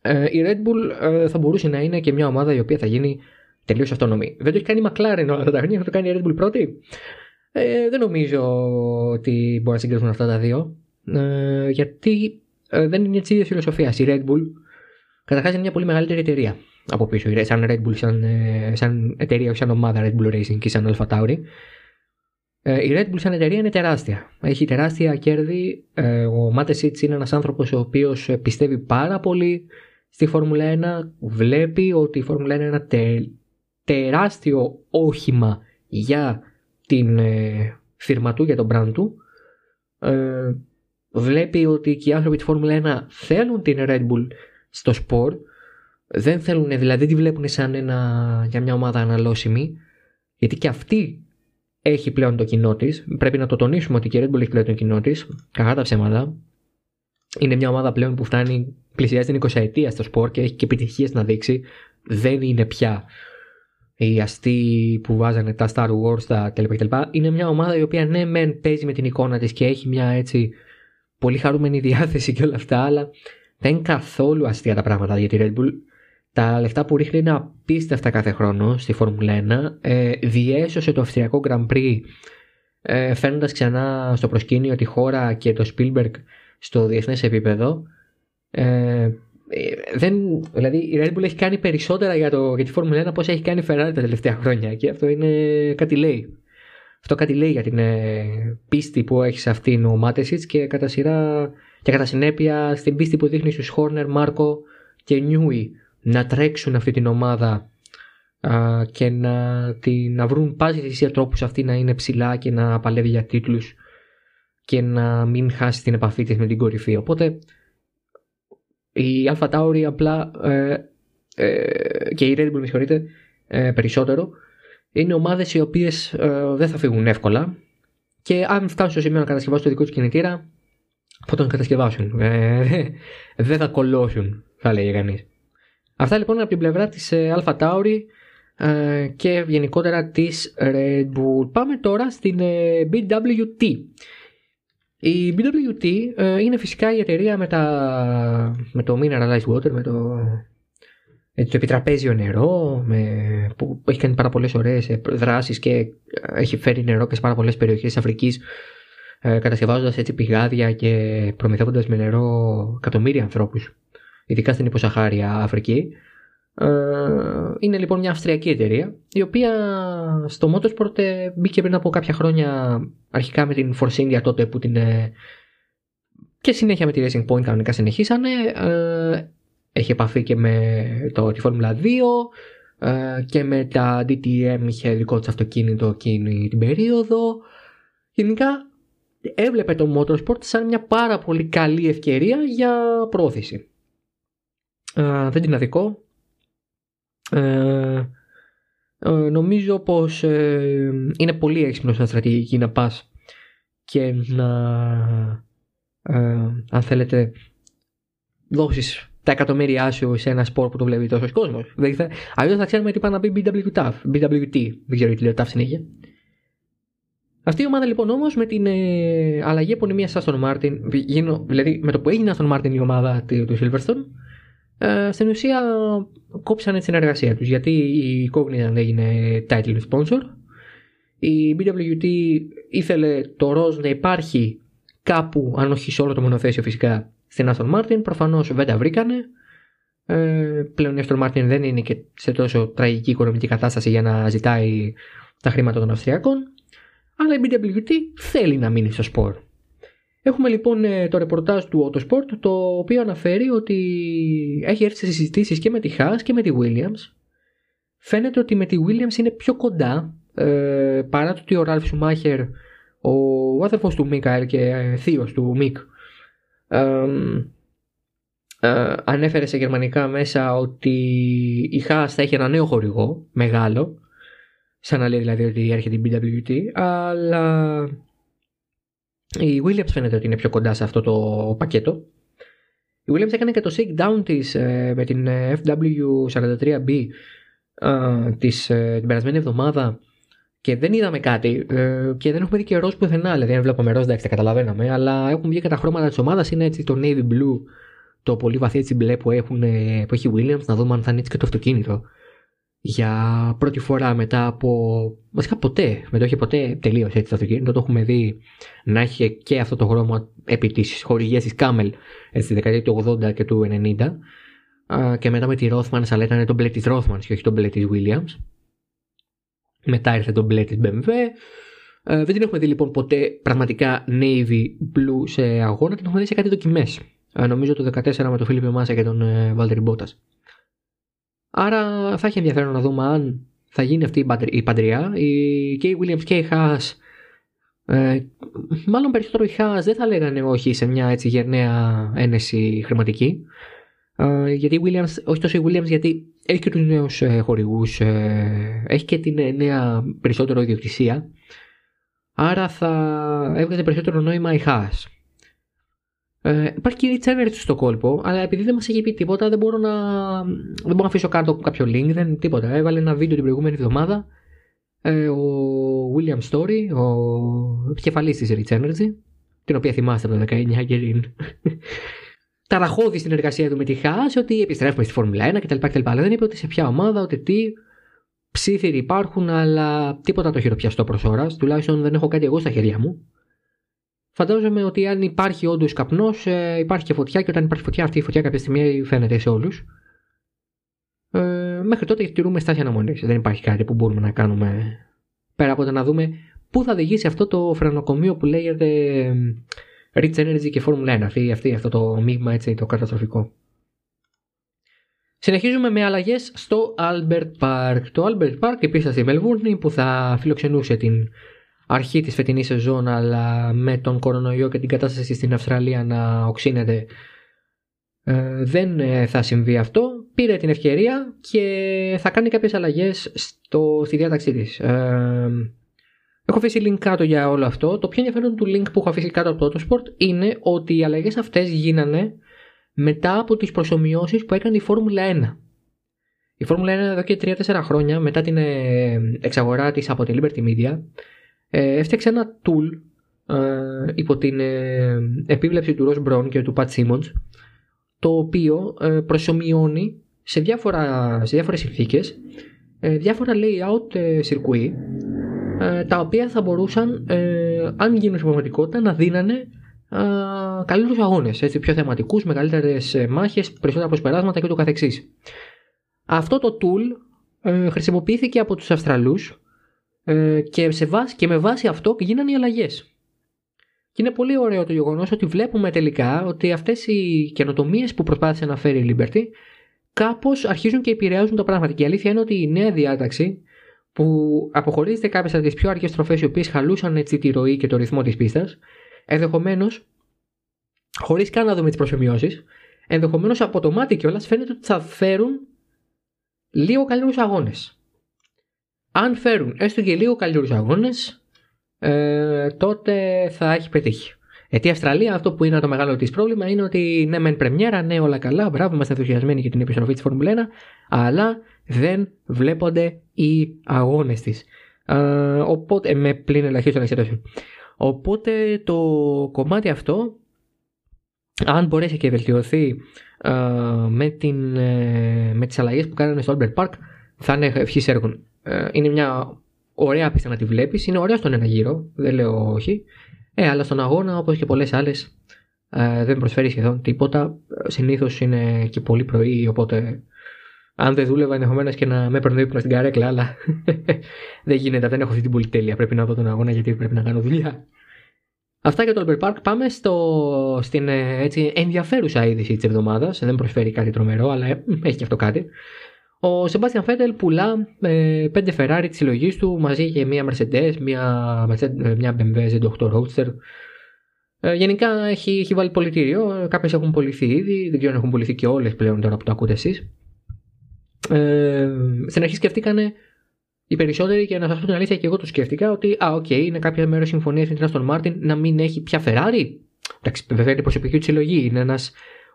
Ε, η Red Bull ε, θα μπορούσε να είναι και μια ομάδα η οποία θα γίνει τελείως αυτονομή. Δεν το έχει κάνει η McLaren όλα αυτά τα χρόνια, θα το κάνει η Red Bull πρώτη. Ε, δεν νομίζω ότι μπορεί να συγκριθούν αυτά τα δύο. Ε, γιατί ε, δεν είναι της ίδιας φιλοσοφίας. Η Red Bull, καταρχάς, είναι μια πολύ μεγαλύτερη εταιρεία από πίσω. Σαν Red Bull, σαν, ε, σαν εταιρεία, όχι σαν ομάδα Red Bull Racing και σαν AlphaTauri. Ε, η Red Bull σαν εταιρεία είναι τεράστια. Έχει τεράστια κέρδη. Ε, ο Mateschitz είναι ένας άνθρωπος ο οποίος πιστεύει πάρα πολύ στη Φόρμουλα ένα. Βλέπει ότι η Φόρμουλα ένα είναι ένα τε, τεράστιο όχημα για την ε, φίρμα του, για τον brand του. Ε, βλέπει ότι και οι άνθρωποι της Φόρμουλα ένα θέλουν την Red Bull στο σπορ. Δεν θέλουν, δηλαδή τη βλέπουν σαν ένα, για μια ομάδα αναλώσιμη. Γιατί και αυτή έχει πλέον το κοινό της. Πρέπει να το τονίσουμε ότι η Red Bull έχει πλέον το κοινό της. Κακά τα ψέματα. Είναι μια ομάδα πλέον που φτάνει, πλησιάζει την εικοσαετία στο σπορ και έχει και επιτυχίες να δείξει. Δεν είναι πια οι αστεί που βάζανε τα Star Wars, τα κλπ. Είναι μια ομάδα η οποία ναι, μεν παίζει με την εικόνα της και έχει μια έτσι πολύ χαρούμενη διάθεση και όλα αυτά, αλλά δεν είναι καθόλου αστεία τα πράγματα για τη Red Bull. Τα λεφτά που ρίχνει είναι απίστευτα κάθε χρόνο στη Φόρμουλα ένα. Ε, διέσωσε το αυστριακό Grand Prix, ε, φέρνοντας ξανά στο προσκήνιο τη χώρα και το Spielberg στο διεθνές επίπεδο. Ε, δεν, δηλαδή η Red Bull έχει κάνει περισσότερα για, το, για τη Φόρμουλα ένα από όσα έχει κάνει η Ferrari τα τελευταία χρόνια. Και αυτό είναι κάτι λέει. Αυτό κάτι λέει για την ε, πίστη που έχει σε αυτήν ο Mateschitz και κατά, σειρά, και κατά συνέπεια στην πίστη που δείχνει στους Horner, Marco και Newey να τρέξουν αυτή την ομάδα α, και να, τη, να βρουν πάση θυσία τρόπους αυτή να είναι ψηλά και να παλεύει για τίτλους και να μην χάσει την επαφή της με την κορυφή. Οπότε η AlphaTauri απλά ε, ε, και η Red Bull, με συγχωρείτε, ε, περισσότερο είναι ομάδες οι οποίες ε, δεν θα φύγουν εύκολα και αν φτάσουν στο σημείο να κατασκευάσουν το δικό τους κινητήρα θα τον κατασκευάσουν, ε, δεν θα κολλώσουν, θα λέγει κανείς. Αυτά λοιπόν από την πλευρά της AlphaTauri ε, και γενικότερα της Red Bull. Πάμε τώρα στην ε, μπι ντάμπλιου τι. Η μπι ντάμπλιου τι ε, είναι φυσικά η εταιρεία με, τα, με το Mineralized Water, με το, ε, το επιτραπέζιο νερό, με, που έχει κάνει πάρα πολλές ωραίες δράσεις και έχει φέρει νερό και σε πάρα πολλές περιοχές της Αφρικής, ε, κατασκευάζοντας έτσι πηγάδια και προμηθεύοντας με νερό εκατομμύρια ανθρώπους, ειδικά στην υποσαχάρια Αφρική. Είναι λοιπόν μια αυστριακή εταιρεία, η οποία στο Motorsport μπήκε πριν από κάποια χρόνια, αρχικά με την Force India τότε που την, και συνέχεια με τη Racing Point κανονικά συνεχίσανε. Έχει επαφή και με το, τη Formula δύο και με τα ντι τι εμ, είχε δικό της αυτοκίνητο εκείνη την περίοδο. Γενικά έβλεπε το Motorsport σαν μια πάρα πολύ καλή ευκαιρία για προώθηση. Uh, δεν είναι αδικό. Uh, uh, νομίζω πως uh, είναι πολύ έξυπνο σαν στρατηγική να πας και να uh, αν θέλετε δώσεις τα εκατομμύρια σου σε ένα σπορ που το βλέπει τόσος κόσμος. Δεν θα, αλλιώς θα ξέρουμε τι πάει να πει μπι ντάμπλιου τι. Δεν ξέρω τι λέω τάφ συνέχεια. Αυτή η ομάδα λοιπόν όμως με την ε, αλλαγή επωνυμίας Aston Martin, δηλαδή με το που έγινε Aston Martin η ομάδα του Silverstone, Uh, στην ουσία κόψανε τη συνεργασία τους, γιατί η Cognizant έγινε title sponsor. Η μπι ντάμπλιου τι ήθελε το ροζ να υπάρχει κάπου, αν όχι σε όλο το μονοθέσιο φυσικά, στην Aston Martin. Προφανώς δεν τα βρήκανε. uh, Πλέον η Aston Martin δεν είναι και σε τόσο τραγική οικονομική κατάσταση για να ζητάει τα χρήματα των Αυστριακών, αλλά η μπι ντάμπλιου τι θέλει να μείνει στο σπορ. Έχουμε λοιπόν το ρεπορτάζ του Autosport, το οποίο αναφέρει ότι έχει έρθει σε συζητήσεις και με τη Haas και με τη Williams. Φαίνεται ότι με τη Williams είναι πιο κοντά, ε, παρά το ότι ο Ralf Schumacher, ο αδερφός του Μίκαελ και θείος του Μικ, ε, ε, ανέφερε σε γερμανικά μέσα ότι η Haas θα έχει ένα νέο χορηγό, μεγάλο, σαν να λέει δηλαδή ότι έρχεται η μπι ντάμπλιου τι, αλλά η Williams φαίνεται ότι είναι πιο κοντά σε αυτό το πακέτο. Η Williams έκανε και το shakedown της με την F W forty-three B της την περασμένη εβδομάδα και δεν είδαμε κάτι ε, και δεν έχουμε δει και ροζ πουθενά. Δηλαδή, αν βλέπαμε ροζ, εντάξει, τα καταλαβαίναμε, αλλά έχουν βγει και τα χρώματα της ομάδας. Είναι έτσι το navy blue, το πολύ βαθύ έτσι μπλε που, έχουν, που έχει Williams. Να δούμε αν θα είναι έτσι και το αυτοκίνητο. Για πρώτη φορά μετά από. Βασικά ποτέ. Με το είχε ποτέ τελείωσε έτσι το αυτοκίνητο. Το έχουμε δει να έχει και αυτό το χρώμα επί της χορηγίας της Κάμελ στη δεκαετία του ογδόντα και του ενενήντα. Και μετά με τη Rothmans, αλλά ήταν το μπλε της Rothmans και όχι το μπλε της Williams. Μετά ήρθε το μπλε της μπι εμ ντάμπλιου. Δεν την έχουμε δει λοιπόν ποτέ πραγματικά navy blue σε αγώνα. Την έχουμε δει σε κάτι δοκιμές. Νομίζω το δεκατέσσερα με τον Φίλιππε Μάσα και τον Valtteri Bottas. Άρα θα έχει ενδιαφέρον να δούμε αν θα γίνει αυτή η παντριά. Και οι Williams και οι Haas, ε, μάλλον περισσότερο οι Haas δεν θα λέγανε όχι σε μια έτσι γενναία ένεση χρηματική. Ε, γιατί οι Williams, όχι τόσο οι Williams, γιατί έχει και τους νέους ε, χορηγούς, ε, έχει και την ε, νέα περισσότερο ιδιοκτησία. Άρα θα έβγαζε περισσότερο νόημα η Haas. Ε, υπάρχει και η Rich Energy στο κόλπο, αλλά επειδή δεν μας έχει πει τίποτα, δεν μπορώ να, δεν μπορώ να αφήσω κάτω κάποιο link, δεν, τίποτα. Έβαλε ένα βίντεο την προηγούμενη εβδομάδα ε, ο William Story, ο επικεφαλής της Rich Energy, την οποία θυμάστε από το δεκαεννιά και την ταραχώδη συνεργασία του με τη Haas, ότι επιστρέφουμε στη Φόρμουλα ένα κτλ. Αλλά δεν είπε ότι σε ποια ομάδα, ότι τι. Ψήθυροι υπάρχουν, αλλά τίποτα το χειροπιαστό προς ώρας. Τουλάχιστον δεν έχω κάτι εγώ στα χέρια μου. Φαντάζομαι ότι αν υπάρχει όντως καπνός, ε, υπάρχει και φωτιά, και όταν υπάρχει φωτιά, αυτή η φωτιά κάποια στιγμή φαίνεται σε όλους. Ε, μέχρι τότε τηρούμε στάση αναμονής. Δεν υπάρχει κάτι που μπορούμε να κάνουμε πέρα από το να δούμε πού θα οδηγήσει αυτό το φρενοκομείο που λέγεται Rich Energy και Formula ένα. Αυτή, αυτή, αυτό το μείγμα έτσι, το καταστροφικό. Συνεχίζουμε με αλλαγές στο Albert Park. Το Albert Park επίσης στη Μελβούρνη που θα φιλοξενούσε την αρχή της φετινής σεζόν, αλλά με τον κορονοϊό και την κατάσταση στην Αυστραλία να οξύνεται ε, δεν θα συμβεί αυτό. Πήρε την ευκαιρία και θα κάνει κάποιες αλλαγές στο, στη διάταξή της. Ε, έχω αφήσει link κάτω για όλο αυτό. Το πιο ενδιαφέρον του link που έχω αφήσει κάτω από το Autosport είναι ότι οι αλλαγές αυτές γίνανε μετά από τις προσομοιώσεις που έκανε η Φόρμουλα ένα. Η Φόρμουλα ένα εδώ και τρία τέσσερα χρόνια μετά την εξαγορά της από τη Liberty Media έφτιαξε ένα tool ε, υπό την ε, επίβλεψη του Ross Brown και του Pat Simmons, το οποίο ε, προσομοιώνει σε, διάφορα, σε διάφορες συνθήκες ε, διάφορα layout ε, σιρκουί ε, τα οποία θα μπορούσαν ε, αν γίνουν στην πραγματικότητα να δίνανε ε, καλύτερους αγώνες, έτσι, πιο θεματικούς, με καλύτερες μάχες, περισσότερα προσπεράσματα και το καθεξής. Αυτό το tool ε, χρησιμοποιήθηκε από τους Αυστραλούς και, σε βάση, και με βάση αυτό γίνανε οι αλλαγές. Και είναι πολύ ωραίο το γεγονός ότι βλέπουμε τελικά ότι αυτές οι καινοτομίες που προσπάθησε να φέρει η Liberty κάπως αρχίζουν και επηρεάζουν τα πράγματα. Και η αλήθεια είναι ότι η νέα διάταξη που αποχωρίζεται κάποιες από τις πιο αργές στροφές, οι οποίες χαλούσαν έτσι τη ροή και το ρυθμό της πίστας, ενδεχομένως, χωρίς καν να δούμε τις προσωμιώσεις, ενδεχομένως από το μάτι κιόλας φαίνεται ότι θα φέρουν λίγο καλύτερους αγώνες. Αν φέρουν έστω και λίγο καλύτερους αγώνες, ε, τότε θα έχει πετύχει. Γιατί η Αυστραλία, αυτό που είναι το μεγάλο της πρόβλημα, είναι ότι ναι, μεν πρεμιέρα, ναι, όλα καλά, μπράβο, είμαστε ενθουσιασμένοι για την επιστροφή της Φόρμουλα ένα, αλλά δεν βλέπονται οι αγώνες της. Ε, οπότε, με πλήν ελαχίστων εξαιρέσεων. Οπότε το κομμάτι αυτό, αν μπορέσει και βελτιωθεί ε, με, την, ε, με τις αλλαγές που κάνανε στο Albert Park, θα είναι ευχής έργων. Είναι μια ωραία πίστα να τη βλέπεις. Είναι ωραία στον ένα γύρο, δεν λέω όχι. Ε, αλλά στον αγώνα, όπως και πολλές άλλες, ε, δεν προσφέρει σχεδόν τίποτα. Συνήθως είναι και πολύ πρωί, οπότε αν δεν δούλευα, ενδεχομένως και να με έπαιρνε ύπνο στην καρέκλα, αλλά δεν γίνεται. Δεν έχω αυτή την πολυτέλεια. Πρέπει να δω τον αγώνα γιατί πρέπει να κάνω δουλειά. Αυτά για το Albert Park. Πάμε στο, στην έτσι, ενδιαφέρουσα είδηση της εβδομάδας. Δεν προσφέρει κάτι τρομερό, αλλά ε, έχει και αυτό κάτι. Ο Sebastian Vettel πουλά ε, πέντε Ferrari της συλλογής του μαζί και μία Mercedes, μία, μία μπι εμ ντάμπλιου ζετ οκτώ Roadster. Ε, γενικά έχει, έχει βάλει πολιτήριο, κάποιες έχουν πουληθεί ήδη, δεν ξέρω αν έχουν πουληθεί και όλες πλέον τώρα που το ακούτε εσείς. Ε, στην αρχή σκεφτήκανε οι περισσότεροι, και να σας πω την αλήθεια και εγώ το σκέφτηκα, ότι α, οκ, okay, είναι κάποια μέρος συμφωνίας με την Aston Martin να μην έχει πια Ferrari. Εντάξει, βέβαια είναι η προσωπική του συλλογή, είναι ένας,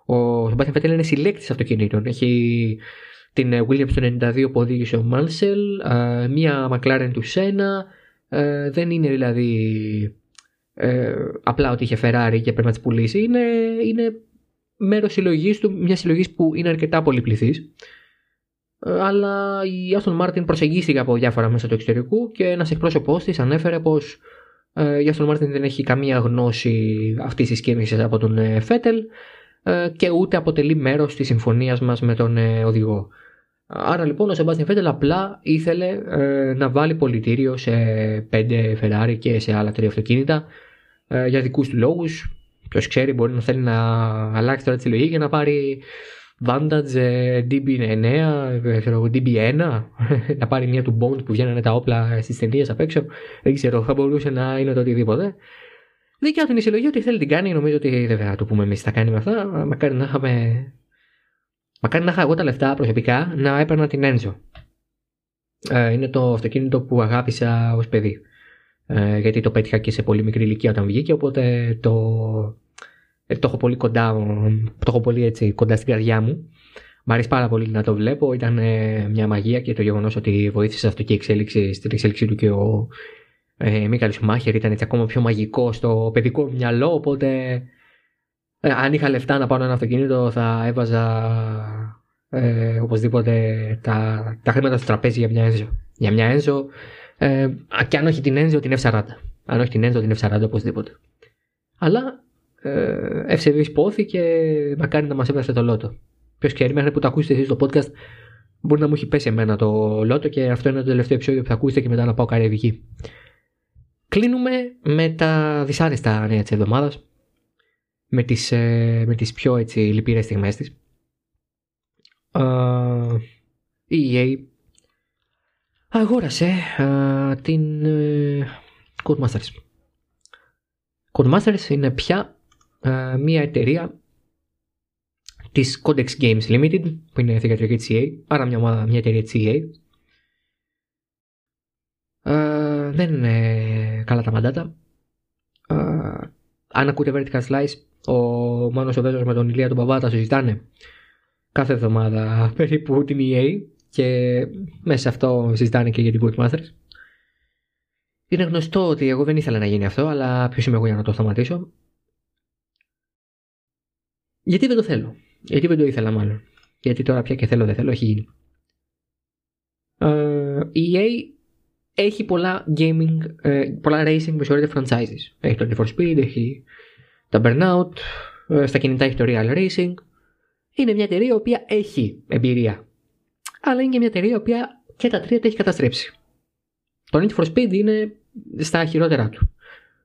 ο Sebastian Vettel είναι συλλέκτης αυτοκινήτων, έχει την Williams του ενενήντα δύο που οδήγησε ο Mansell, μία McLaren του Σένα, Ε, δεν είναι δηλαδή ε, απλά ότι είχε Ferrari και πρέπει να τις πουλήσει. Είναι, είναι μέρος συλλογής του, μια συλλογής που είναι αρκετά πολυπληθής. Ε, αλλά η Aston Martin προσεγγίστηκε από διάφορα μέσα του εξωτερικού και ένας εκπρόσωπός της ανέφερε πως ε, η Aston Martin δεν έχει καμία γνώση αυτής της κίνησης από τον ε, Vettel ε, και ούτε αποτελεί μέρος της συμφωνίας μας με τον ε, οδηγό. Άρα λοιπόν ο Sebastian Vettel απλά ήθελε ε, να βάλει πολιτήριο σε πέντε Ferrari και σε άλλα τρία αυτοκίνητα ε, για δικούς του λόγους. Ποιος ξέρει, μπορεί να θέλει να αλλάξει τώρα τη συλλογή για να πάρει Vantage ε, ντι μπι εννιά, ε, ξέρω, ντι μπι ένα, να πάρει μια του Bond που βγαίνανε τα όπλα στις ταινίες απ' έξω. Δεν ξέρω, θα μπορούσε να είναι το οτιδήποτε. Δικιά του είναι η συλλογή, ότι θέλει την κάνει. Νομίζω ότι δεν θα το πούμε εμείς, θα κάνει με αυτά. Μακάρι να είχαμε. Μακάρι να είχα εγώ τα λεφτά προσωπικά να έπαιρνα την Enzo. Ε, είναι το αυτοκίνητο που αγάπησα ως παιδί. Ε, γιατί το πέτυχα και σε πολύ μικρή ηλικία όταν βγήκε, οπότε το, ε, το έχω πολύ κοντά, το έχω πολύ έτσι, κοντά στην καρδιά μου. Μ' αρέσει πάρα πολύ να το βλέπω. Ήταν ε, μια μαγεία και το γεγονός ότι βοήθησε σε αυτή και εξέλιξη, στην εξέλιξή του και ο ε, Μίκαελ Σουμάχερ ήταν έτσι, ακόμα πιο μαγικό στο παιδικό μυαλό, οπότε... Αν είχα λεφτά να πάρω ένα αυτοκίνητο θα έβαζα ε, οπωσδήποτε τα, τα χρήματα στο τραπέζι για μια Enzo. Για μια Enzo ε, και αν όχι την Enzo την εφ σαράντα. Αν όχι την Enzo την εφ σαράντα οπωσδήποτε. Αλλά ε, ευσεβής πόθη και μακάρι να μας έπρασε το λότο. Ποιος ξέρει, μέχρι που το ακούσετε εσείς το podcast μπορεί να μου έχει πέσει εμένα το λότο και αυτό είναι το τελευταίο επεισόδιο που θα ακούσετε και μετά να πάω καραϊβική. Κλείνουμε με τα δυσάρεστα νέα της εβδομάδας. Με τις, με τις πιο έτσι, λυπηρές στιγμές της. Uh, η ι έι αγόρασε uh, την uh, Codemasters. Codemasters είναι πια uh, μια εταιρεία της Codex Games Limited, που είναι θηγατρική της ι έι, άρα μια, ομάδα, μια εταιρεία της ι έι. Uh, δεν είναι καλά τα μαντάτα. Uh, αν ακούτε Vertical Slice, ο Μάνος ο Βέζος με τον Ηλία τον Παβάτα συζητάνε κάθε εβδομάδα περίπου την ι έι και μέσα σε αυτό συζητάνε και για την Codemasters. Είναι γνωστό ότι εγώ δεν ήθελα να γίνει αυτό, αλλά ποιος είμαι εγώ για να το σταματήσω. Γιατί δεν το θέλω, γιατί δεν το ήθελα μάλλον, γιατί τώρα πια και θέλω δεν θέλω, έχει γίνει. Ε, η ι έι έχει πολλά gaming, πολλά racing με σωρείτε franchises. Έχει το Need for Speed, έχει τα Burnout, στα κινητά έχει το Real Racing. Είναι μια εταιρεία η οποία έχει εμπειρία. Αλλά είναι και μια εταιρεία η οποία και τα τρία τα έχει καταστρέψει. Το Need for Speed είναι στα χειρότερα του.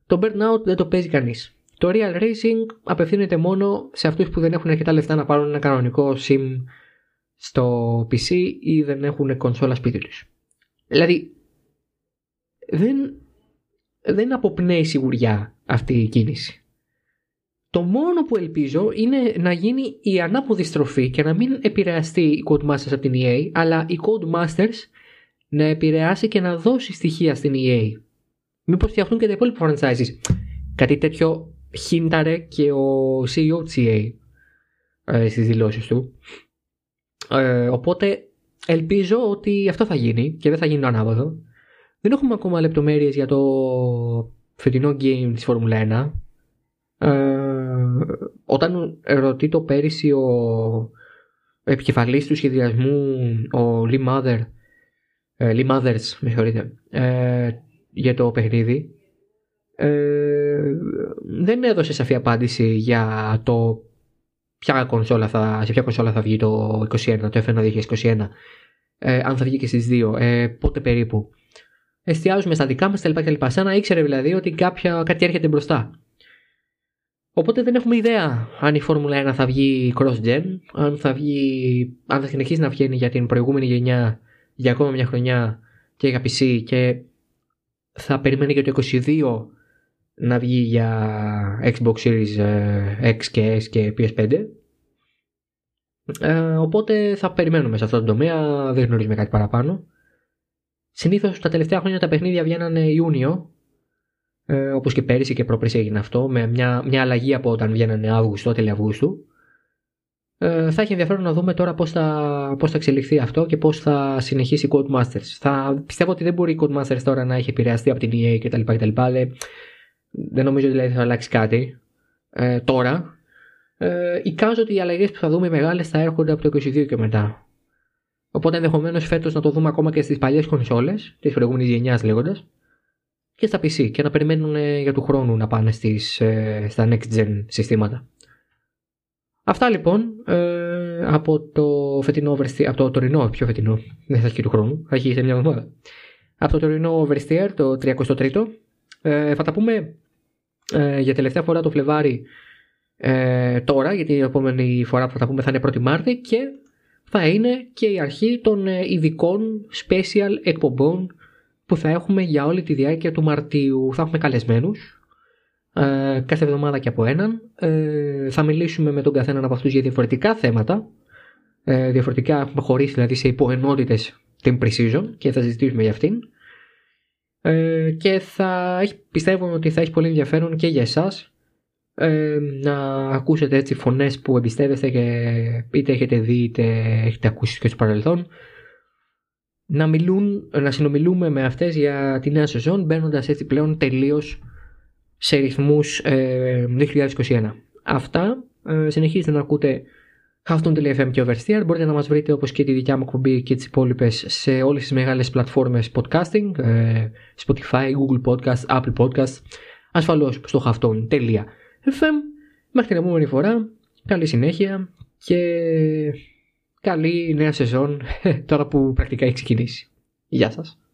Το Burnout δεν το παίζει κανείς. Το Real Racing απευθύνεται μόνο σε αυτούς που δεν έχουν αρκετά λεφτά να πάρουν ένα κανονικό sim στο πι σι ή δεν έχουν κονσόλα σπίτι τους. Δηλαδή, Δεν, δεν αποπνέει σιγουριά αυτή η κίνηση. Το μόνο που ελπίζω είναι να γίνει η ανάποδη στροφή και να μην επηρεαστεί η Codemasters από την ι έι, αλλά η Codemasters να επηρεάσει και να δώσει στοιχεία στην ι έι. Μήπως φτιαχτούν και τα υπόλοιπα franchises. Κάτι τέτοιο χίνταρε και ο σι ι ο της ι έι ε, στις δηλώσεις του. Ε, οπότε ελπίζω ότι αυτό θα γίνει και δεν θα γίνει το ανάποδο. Δεν έχουμε ακόμα λεπτομέρειες για το φετινό game της Formula ένα. Ε, όταν ρωτεί το πέρυσι ο επικεφαλής του σχεδιασμού, ο Lee, Mother, Lee Mothers, με συγχωρείτε, ε, για το παιχνίδι, ε, δεν έδωσε σαφή απάντηση για το ποια κονσόλα θα, σε ποια κονσόλα θα βγει το είκοσι ένα, το εφ ένα είκοσι είκοσι ένα, ε, αν θα βγει και στις δύο, ε, πότε περίπου. Εστιάζουμε στα δικά μας κλπ. Σαν να ήξερε δηλαδή ότι κάποια, κάτι έρχεται μπροστά. Οπότε δεν έχουμε ιδέα αν η Φόρμουλα ένα θα βγει cross-gen, αν θα, βγει, αν θα συνεχίσει να βγαίνει για την προηγούμενη γενιά για ακόμα μια χρονιά και για πι σι και θα περιμένει και το είκοσι δύο να βγει για Xbox Series X και S και πι ες φάιβ. Ε, οπότε θα περιμένουμε σε αυτόν τον τομέα, δεν γνωρίζουμε κάτι παραπάνω. Συνήθως τα τελευταία χρόνια τα παιχνίδια βγαίνανε Ιούνιο, ε, όπως και πέρυσι και πρόπερσι έγινε αυτό, με μια, μια αλλαγή από όταν βγαίνανε Αύγουστο, τέλη Αυγούστου. Ε, θα έχει ενδιαφέρον να δούμε τώρα πώς θα, πώς θα εξελιχθεί αυτό και πώς θα συνεχίσει η Codemasters. Θα, πιστεύω ότι δεν μπορεί η Codemasters τώρα να έχει επηρεαστεί από την ι έι κτλ. κτλ. Δεν νομίζω ότι δηλαδή θα αλλάξει κάτι ε, τώρα. Ε, εικάζω ότι οι αλλαγές που θα δούμε μεγάλες θα έρχονται από το είκοσι δύο και μετά. Οπότε ενδεχομένως φέτος να το δούμε ακόμα και στις παλιές κονσόλες, της προηγούμενης γενιάς λέγοντας, και στα πι σι, και να περιμένουν ε, για του χρόνου να πάνε στις, ε, στα next gen συστήματα. Αυτά λοιπόν ε, από το φετινό Oversteer, από το τωρινό, πιο φετινό, δεν θα έχει του χρόνου, θα έχει σε μια εβδομάδα. Από το τωρινό Oversteer, το τριακοστό τρίτο, ε, θα τα πούμε ε, για τελευταία φορά το Φλεβάρι ε, τώρα, γιατί η επόμενη φορά που θα τα πούμε θα είναι πρώτη Μάρτη και θα είναι και η αρχή των ειδικών special εκπομπών που θα έχουμε για όλη τη διάρκεια του Μαρτίου. Θα έχουμε καλεσμένους ε, κάθε εβδομάδα και από έναν. Ε, θα μιλήσουμε με τον καθέναν από αυτούς για διαφορετικά θέματα. Ε, διαφορετικά έχουμε χωρίσει δηλαδή σε υποενότητες την pre-season και θα συζητήσουμε για αυτήν. Ε, και θα έχει, πιστεύω ότι θα έχει πολύ ενδιαφέρον και για εσάς ε, να ακούσετε έτσι φωνές που εμπιστεύεστε και είτε έχετε δει είτε έχετε ακούσει και στο παρελθόν. Να, μιλούν, να συνομιλούμε με αυτές για τη νέα σεζόν, μπαίνοντας έτσι πλέον τελείως σε ρυθμούς ε, είκοσι είκοσι ένα. Αυτά ε, συνεχίζετε να ακούτε Halftone.fm και Oversteer. Μπορείτε να μας βρείτε όπως και τη δικιά μου εκπομπή και τις υπόλοιπες σε όλες τις μεγάλες πλατφόρμες podcasting, ε, Spotify, Google Podcast, Apple Podcast, ασφαλώς στο Halftone.fm. Μέχρι την επόμενη φορά, καλή συνέχεια και... καλή νέα σεζόν, τώρα που πρακτικά έχει ξεκινήσει. Γεια σας.